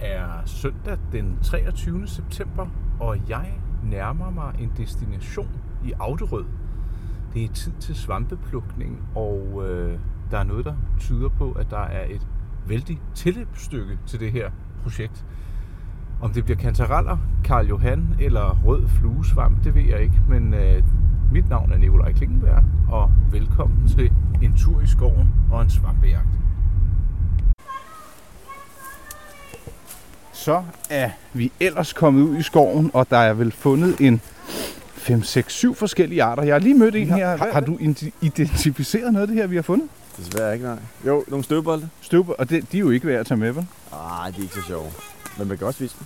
er søndag den 23. september, og jeg nærmer mig en destination i Auderød. Det er tid til svampeplukning, og der er noget, der tyder på, at der er et vældig tilløbsstykke til det her projekt. Om det bliver kantareller, Karl Johan eller rød fluesvamp, det ved jeg ikke, men mit navn er Nikolaj Klingenberg, og velkommen til en tur i skoven og en svampejagt. Så er vi ellers kommet ud i skoven, og der er vel fundet en 5-6-7 forskellige arter. Jeg har lige mødt en her. Har du identificeret noget af det her, vi har fundet? Desværre ikke, nej. Jo, nogle støvbolde. Støvbolde, og de er jo ikke værd at tage med, vel? Ah, de er ikke så sjove. Men man kan også vise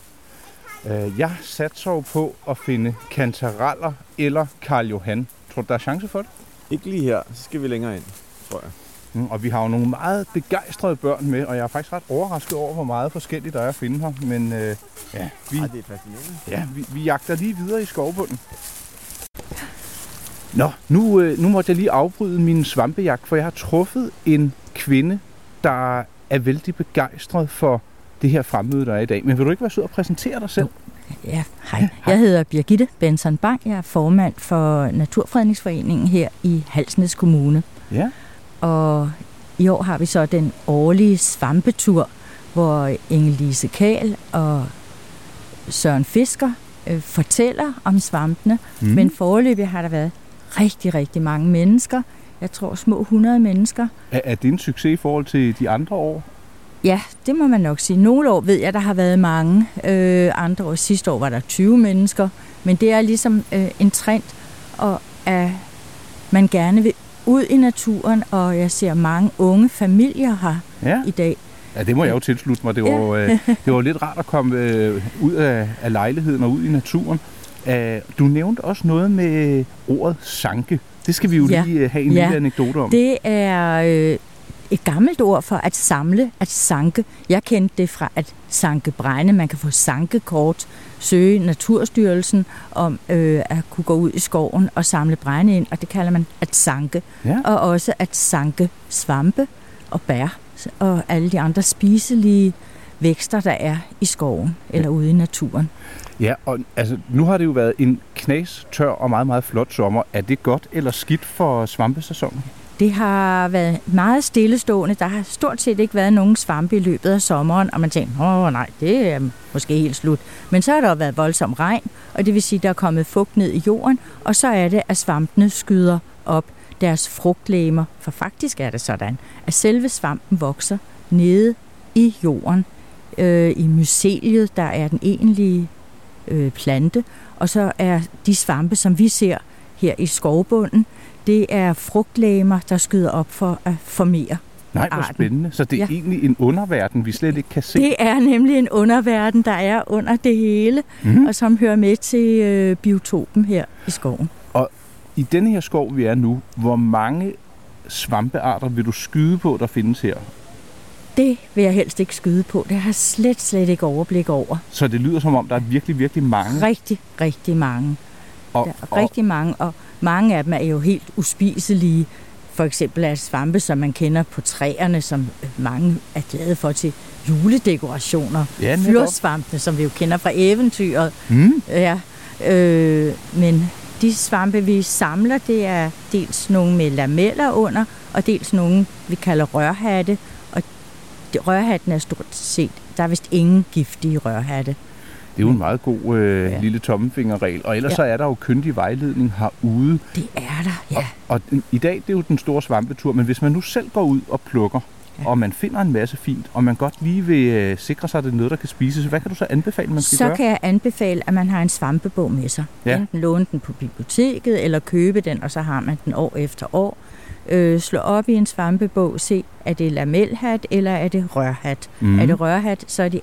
dem. Jeg satser på at finde kantareller eller Karl Johan. Tror du, der er chance for det? Ikke lige her. Så skal vi længere ind, tror jeg. Og vi har jo nogle meget begejstrede børn med, og jeg er faktisk ret overrasket over, hvor meget forskelligt der er at finde her. Men det er fascinerende. Ja, vi jagter lige videre i skovbunden. Nå, nu måtte jeg lige afbryde min svampejagt, for jeg har truffet en kvinde, der er vældig begejstret for det her fremmøde, der er i dag. Men vil du ikke være sød og præsentere dig selv? Ja, hej. Jeg hedder Birgitte Benzon Bang. Jeg er formand for Naturfredningsforeningen her i Halsnæs Kommune. Ja. Og i år har vi så den årlige svampetur, hvor Inge-Lise Kahl og Søren Fisker fortæller om svampene. Mm. Men foreløbig har der været rigtig, rigtig mange mennesker. Jeg tror små 100 mennesker. Er det en succes i forhold til de andre år? Ja, det må man nok sige. Nogle år ved jeg, der har været mange. Andre år, sidste år var der 20 mennesker. Men det er ligesom en trend, og at man gerne vil ud i naturen, og jeg ser mange unge familier her i dag. Ja, det må jeg jo tilslutte mig. Det var lidt rart at komme ud af lejligheden og ud i naturen. Du nævnte også noget med ordet sanke. Det skal vi jo lige have en lille anekdote om. Det er et gammelt ord for at samle, at sanke. Jeg kendte det fra at sanke brænde. Man kan få sankekort, søge Naturstyrelsen om at kunne gå ud i skoven og samle brænde ind, og det kalder man at sanke. Ja. Og også at sanke svampe og bær og alle de andre spiselige vækster, der er i skoven eller ude i naturen. Ja, og altså, nu har det jo været en knastør og meget, meget flot sommer. Er det godt eller skidt for svampesæsonen? Det har været meget stillestående. Der har stort set ikke været nogen svampe i løbet af sommeren, og man tænker, nej, det er måske helt slut. Men så har der været voldsom regn, og det vil sige, at der er kommet fugt ned i jorden, og så er det, at svampene skyder op deres frugtlegemer. For faktisk er det sådan, at selve svampen vokser nede i jorden, i myceliet, der er den egentlige plante, og så er de svampe, som vi ser her i skovbunden, det er frugtlegemer, der skyder op for at formere. Nej, hvor spændende. Så det er egentlig en underverden, vi slet ikke kan se. Det er nemlig en underverden, der er under det hele, og som hører med til biotopen her i skoven. Og i denne her skov, vi er nu, hvor mange svampearter vil du skyde på, der findes her? Det vil jeg helst ikke skyde på. Det har jeg slet ikke overblik over. Så det lyder som om, der er virkelig, virkelig mange? Rigtig, rigtig mange. Rigtig mange, og mange af dem er jo helt uspiselige. For eksempel er svampe, som man kender på træerne, som mange er glade for til juledekorationer. Ja, fyrsvampene, som vi jo kender fra eventyret. Mm. Ja, men de svampe, vi samler, det er dels nogle med lameller under, og dels nogle, vi kalder rørhatte. Og rørhatten er stort set, der er vist ingen giftige rørhatte. Det er jo en meget god lille tommefingerregel. Og ellers så er der jo kyndig vejledning herude. Det er der, ja. Og i dag, det er jo den store svampetur, men hvis man nu selv går ud og plukker, og man finder en masse fint, og man godt lige vil sikre sig, at det er noget, der kan spises, hvad kan du så anbefale, man skal gøre? Så kan jeg anbefale, at man har en svampebog med sig. Ja. Enten låne den på biblioteket, eller købe den, og så har man den år efter år. Slå op i en svampebog, se, er det lamelhat, eller er det rørhat? Mm. Er det rørhat, så er det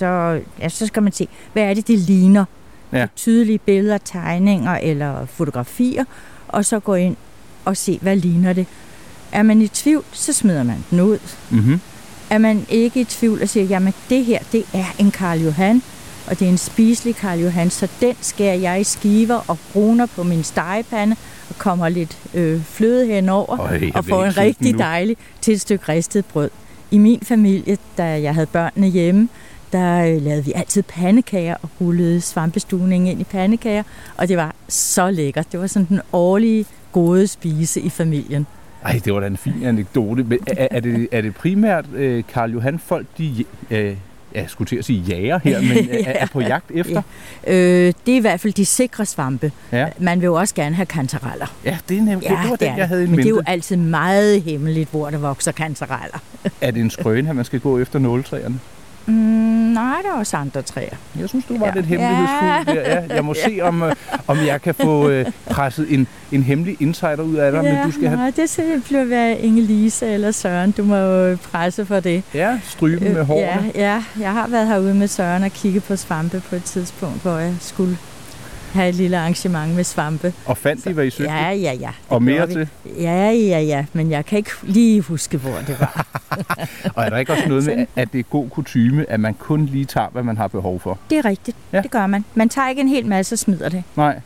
så skal man se, hvad er det ligner. Ja. De tydelige billeder, tegninger eller fotografier, og så gå ind og se, hvad ligner det. Er man i tvivl, så smider man den ud. Mm-hmm. Er man ikke i tvivl og siger, jamen det her, det er en Karl Johan, og det er en spiselig Karl Johan, så den skærer jeg i skiver og bruner på min stegepande, og kommer lidt fløde henover, og får en rigtig dejlig til et stykke ristet brød. I min familie, da jeg havde børnene hjemme, der lavede vi altid pandekager og rullede svampestuning ind i pandekager, og det var så lækkert. Det var sådan den årlige gode spise i familien. Ej, det var da en fin anekdote. Men er det primært Karl Johan folk, de skulle til at sige jager her, men er på jagt efter? Ja. Det er i hvert fald de sikre svampe. Ja. Man vil jo også gerne have kantareller. Ja, det er nemt. Ja, det var den, jeg havde i mente. Men det er jo altid meget hemmeligt, hvor der vokser kantareller. Er det en skrøne, at man skal gå efter nåletræerne? Nej, der er også andre træer. Jeg synes, du var lidt hemmelighedsfuld der. Ja, jeg må se, om jeg kan få presset en hemmelig insider ud af dig. Ja, men du skal have... det bliver være Inge-Lise eller Søren. Du må jo presse for det. Ja, stryben med hårene. Ja, jeg har været herude med Søren og kigget på svampe på et tidspunkt, hvor jeg skulle have et lille arrangement med svampe. Og fandt I, hvad I søgte? Ja. Og mere til? Ja. Men jeg kan ikke lige huske, hvor det var. Og er der ikke også noget med, at det er god kutyme, at man kun lige tager, hvad man har behov for? Det er rigtigt. Ja. Det gør man. Man tager ikke en hel masse og smider det. Nej.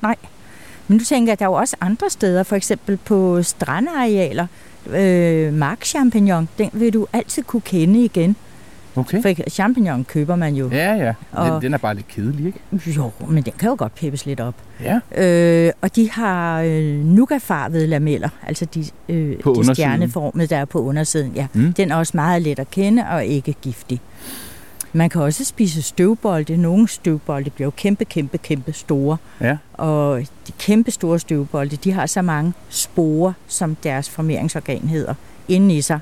Men du tænker, at der er jo også andre steder, for eksempel på strandarealer. Markchampignon, den vil du altid kunne kende igen. Okay. For champignon køber man jo. Ja. Den er bare lidt kedelig, ikke? Jo, men den kan jo godt peppes lidt op. Ja. Og de har nougatfarvede lameller, altså de stjerneformede, der er på undersiden. Ja. Mm. Den er også meget let at kende og ikke giftig. Man kan også spise støvbolde. Nogle støvbolde bliver jo kæmpe store. Ja. Og de kæmpe store støvbolde, de har så mange sporer, som deres formeringsorgan hedder, inde i sig,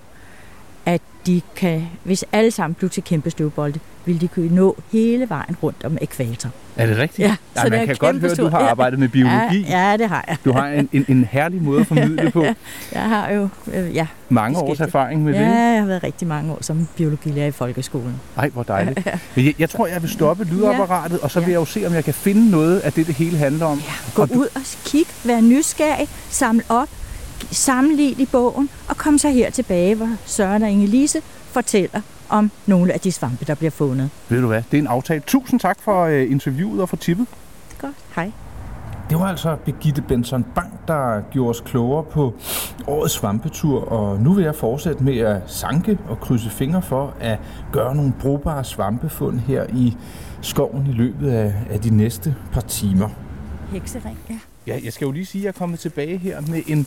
at de kan, hvis alle sammen blev til kæmpe støvbolde, ville de kunne nå hele vejen rundt om ækvator. Er det rigtigt? Ja, så man kan godt høre, at du har arbejdet med biologi. Ja, det har jeg. Du har en herlig måde at formidle det på. Jeg har jo mange års erfaring med det. Ja, jeg har været rigtig mange år som biologilærer i folkeskolen. Ej, hvor dejligt. Jeg tror, jeg vil stoppe lydapparatet, og så vil jeg jo se, om jeg kan finde noget af det, det hele handler om. Ja, gå ud og kig, vær nysgerrig, samle op, sammenlignet i bogen, og kom så her tilbage, hvor Søren og Inge-Lise fortæller om nogle af de svampe, der bliver fundet. Ved du hvad, det er en aftale. Tusind tak for interviewet og for tippet. Godt, hej. Det var altså Birgitte Benzon Bang, der gjorde os klogere på årets svampetur, og nu vil jeg fortsætte med at sanke og krydse fingre for at gøre nogle brugbare svampefund her i skoven i løbet af de næste par timer. Heksering, ja. Ja, jeg skal jo lige sige, at jeg er kommet tilbage her med en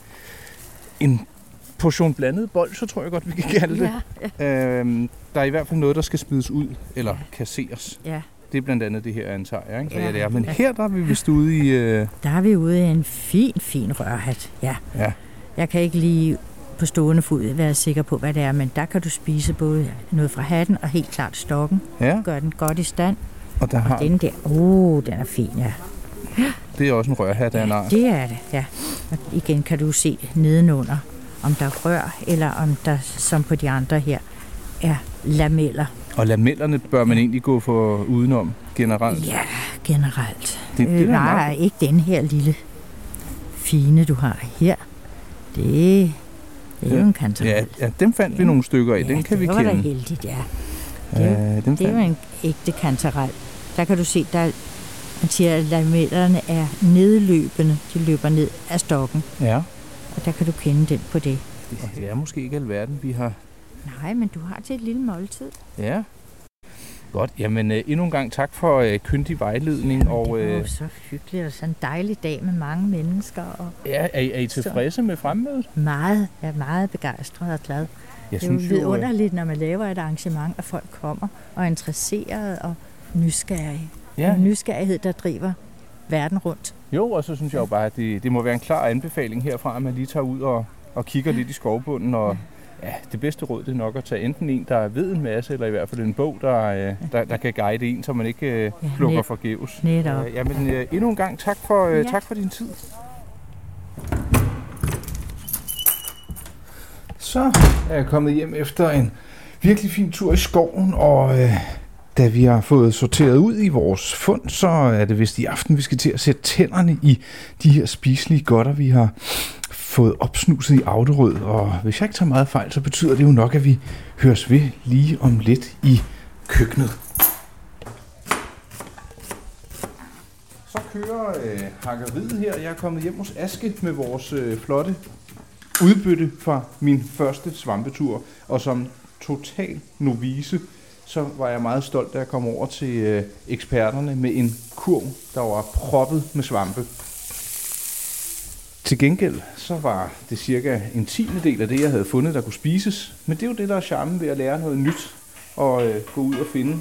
portion blandet bold, så tror jeg godt, vi kan kalde det. Ja. Der er i hvert fald noget, der skal smides ud eller kasseres. Ja. Det er blandt andet det her, antager jeg, ikke? Ja. Det er. Men her, der er vi vist ude i... Der er vi ude i en fin rørhat, ja. Jeg kan ikke lige på stående fod være sikker på, hvad det er, men der kan du spise både noget fra hatten og helt klart stokken. Ja. Gør den godt i stand. Og der har... Og den der, den er fin, ja. Det er også en rørhat af en art. Det er det, ja. Og igen kan du se nedenunder, om der er rør, eller om der, som på de andre her, er lameller. Og lamellerne bør man egentlig gå for udenom generelt? Ja, generelt. Det nej, ikke den her lille fine, du har her. Det er jo en kantarel. Ja, dem fandt vi nogle stykker af. Ja, den kan vi kende. Det var da heldigt, ja. Det er jo en ægte kantarel. Der kan du se, der... Man siger, at lamellerne er nedløbende. De løber ned af stokken. Ja. Og der kan du kende den på det. Det er måske ikke alverden, vi har... Nej, men du har til et lille måltid. Ja. Godt. Jamen, endnu en gang tak for kyndig vejledning. Jamen, og det var så hyggeligt og sådan en dejlig dag med mange mennesker. Og... Ja, er I tilfredse med fremmødet? Meget. Jeg er meget begejstret og glad. Det er jo underligt, når man laver et arrangement, at folk kommer og er interesseret og nysgerrige. Ja. En nysgerrighed, der driver verden rundt. Jo, og så synes jeg jo bare, at det må være en klar anbefaling herfra, at man lige tager ud og kigger lidt i skovbunden. Og det bedste råd, det er nok at tage enten en, der ved en masse, eller i hvert fald en bog, der kan guide en, så man ikke plukker forgæves. Netop. Jamen, endnu en gang tak for din tid. Så er jeg kommet hjem efter en virkelig fin tur i skoven, og... Da vi har fået sorteret ud i vores fund, så er det vist i aften, vi skal til at sætte tænderne i de her spiselige godter, vi har fået opsnuset i Auderød. Og hvis jeg ikke tager meget fejl, så betyder det jo nok, at vi høres ved lige om lidt i køkkenet. Så kører hakkeriet her. Jeg er kommet hjem hos Aske med vores flotte udbytte fra min første svampetur, og som total novice så var jeg meget stolt, da jeg kom over til eksperterne med en kurv, der var proppet med svampe. Til gengæld så var det cirka en tiende del af det, jeg havde fundet, der kunne spises. Men det er jo det, der er charmen ved at lære noget nyt og gå ud og finde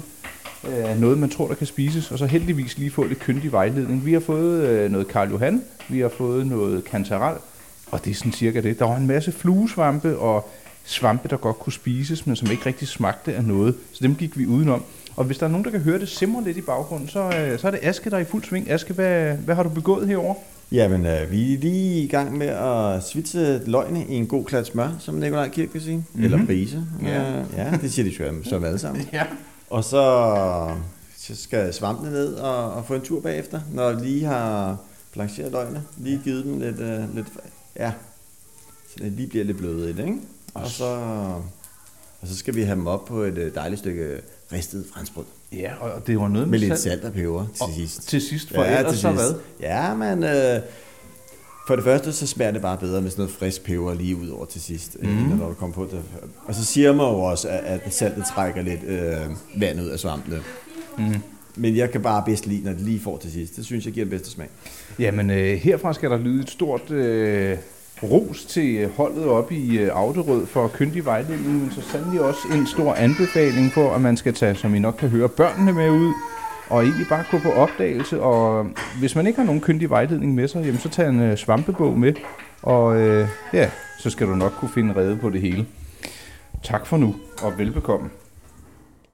noget, man tror, der kan spises. Og så heldigvis lige få lidt kyndig vejledning. Vi har fået noget Karl Johan, vi har fået noget kantarel, og det er sådan cirka det. Der var en masse fluesvampe og svampe, der godt kunne spises, men som ikke rigtig smagte af noget. Så dem gik vi udenom. Og hvis der er nogen, der kan høre det simre lidt i baggrunden, så er det Aske, der er i fuld sving. Aske, hvad har du begået herover? Jamen, vi er lige i gang med at svitse løgene i en god klat smør, som Nikolaj Kirk vil sige. Mm-hmm. Eller brise. Ja, det siger de jo så alle sammen. Ja. Og så skal svampene ned og få en tur bagefter, når vi lige har blancheret løgene. Lige givet dem lidt ja, så det lige bliver lidt bløde i det, ikke? Og så skal vi have dem op på et dejligt stykke ristet franskbrød. Ja, og det var noget med lidt salt og peber til sidst. Til sidst, for ellers så hvad? Ja, men for det første, så smager det bare bedre med sådan noget frisk peber lige ud over til sidst, når du kommer på det. Og så siger man jo også, at saltet trækker lidt vand ud af svampene. Mm. Men jeg kan bare bedst lide, når det lige får til sidst. Det synes jeg giver den bedste smag. Jamen, herfra skal der lyde et stort... ros til holdet op i Auderød for kyndig vejledning, men så sandelig også en stor anbefaling på, at man skal tage, som I nok kan høre, børnene med ud og egentlig bare gå på opdagelse. Og hvis man ikke har nogen kyndig vejledning med sig, jamen så tag en svampebog med, og ja, så skal du nok kunne finde rede på det hele. Tak for nu, og velbekomme.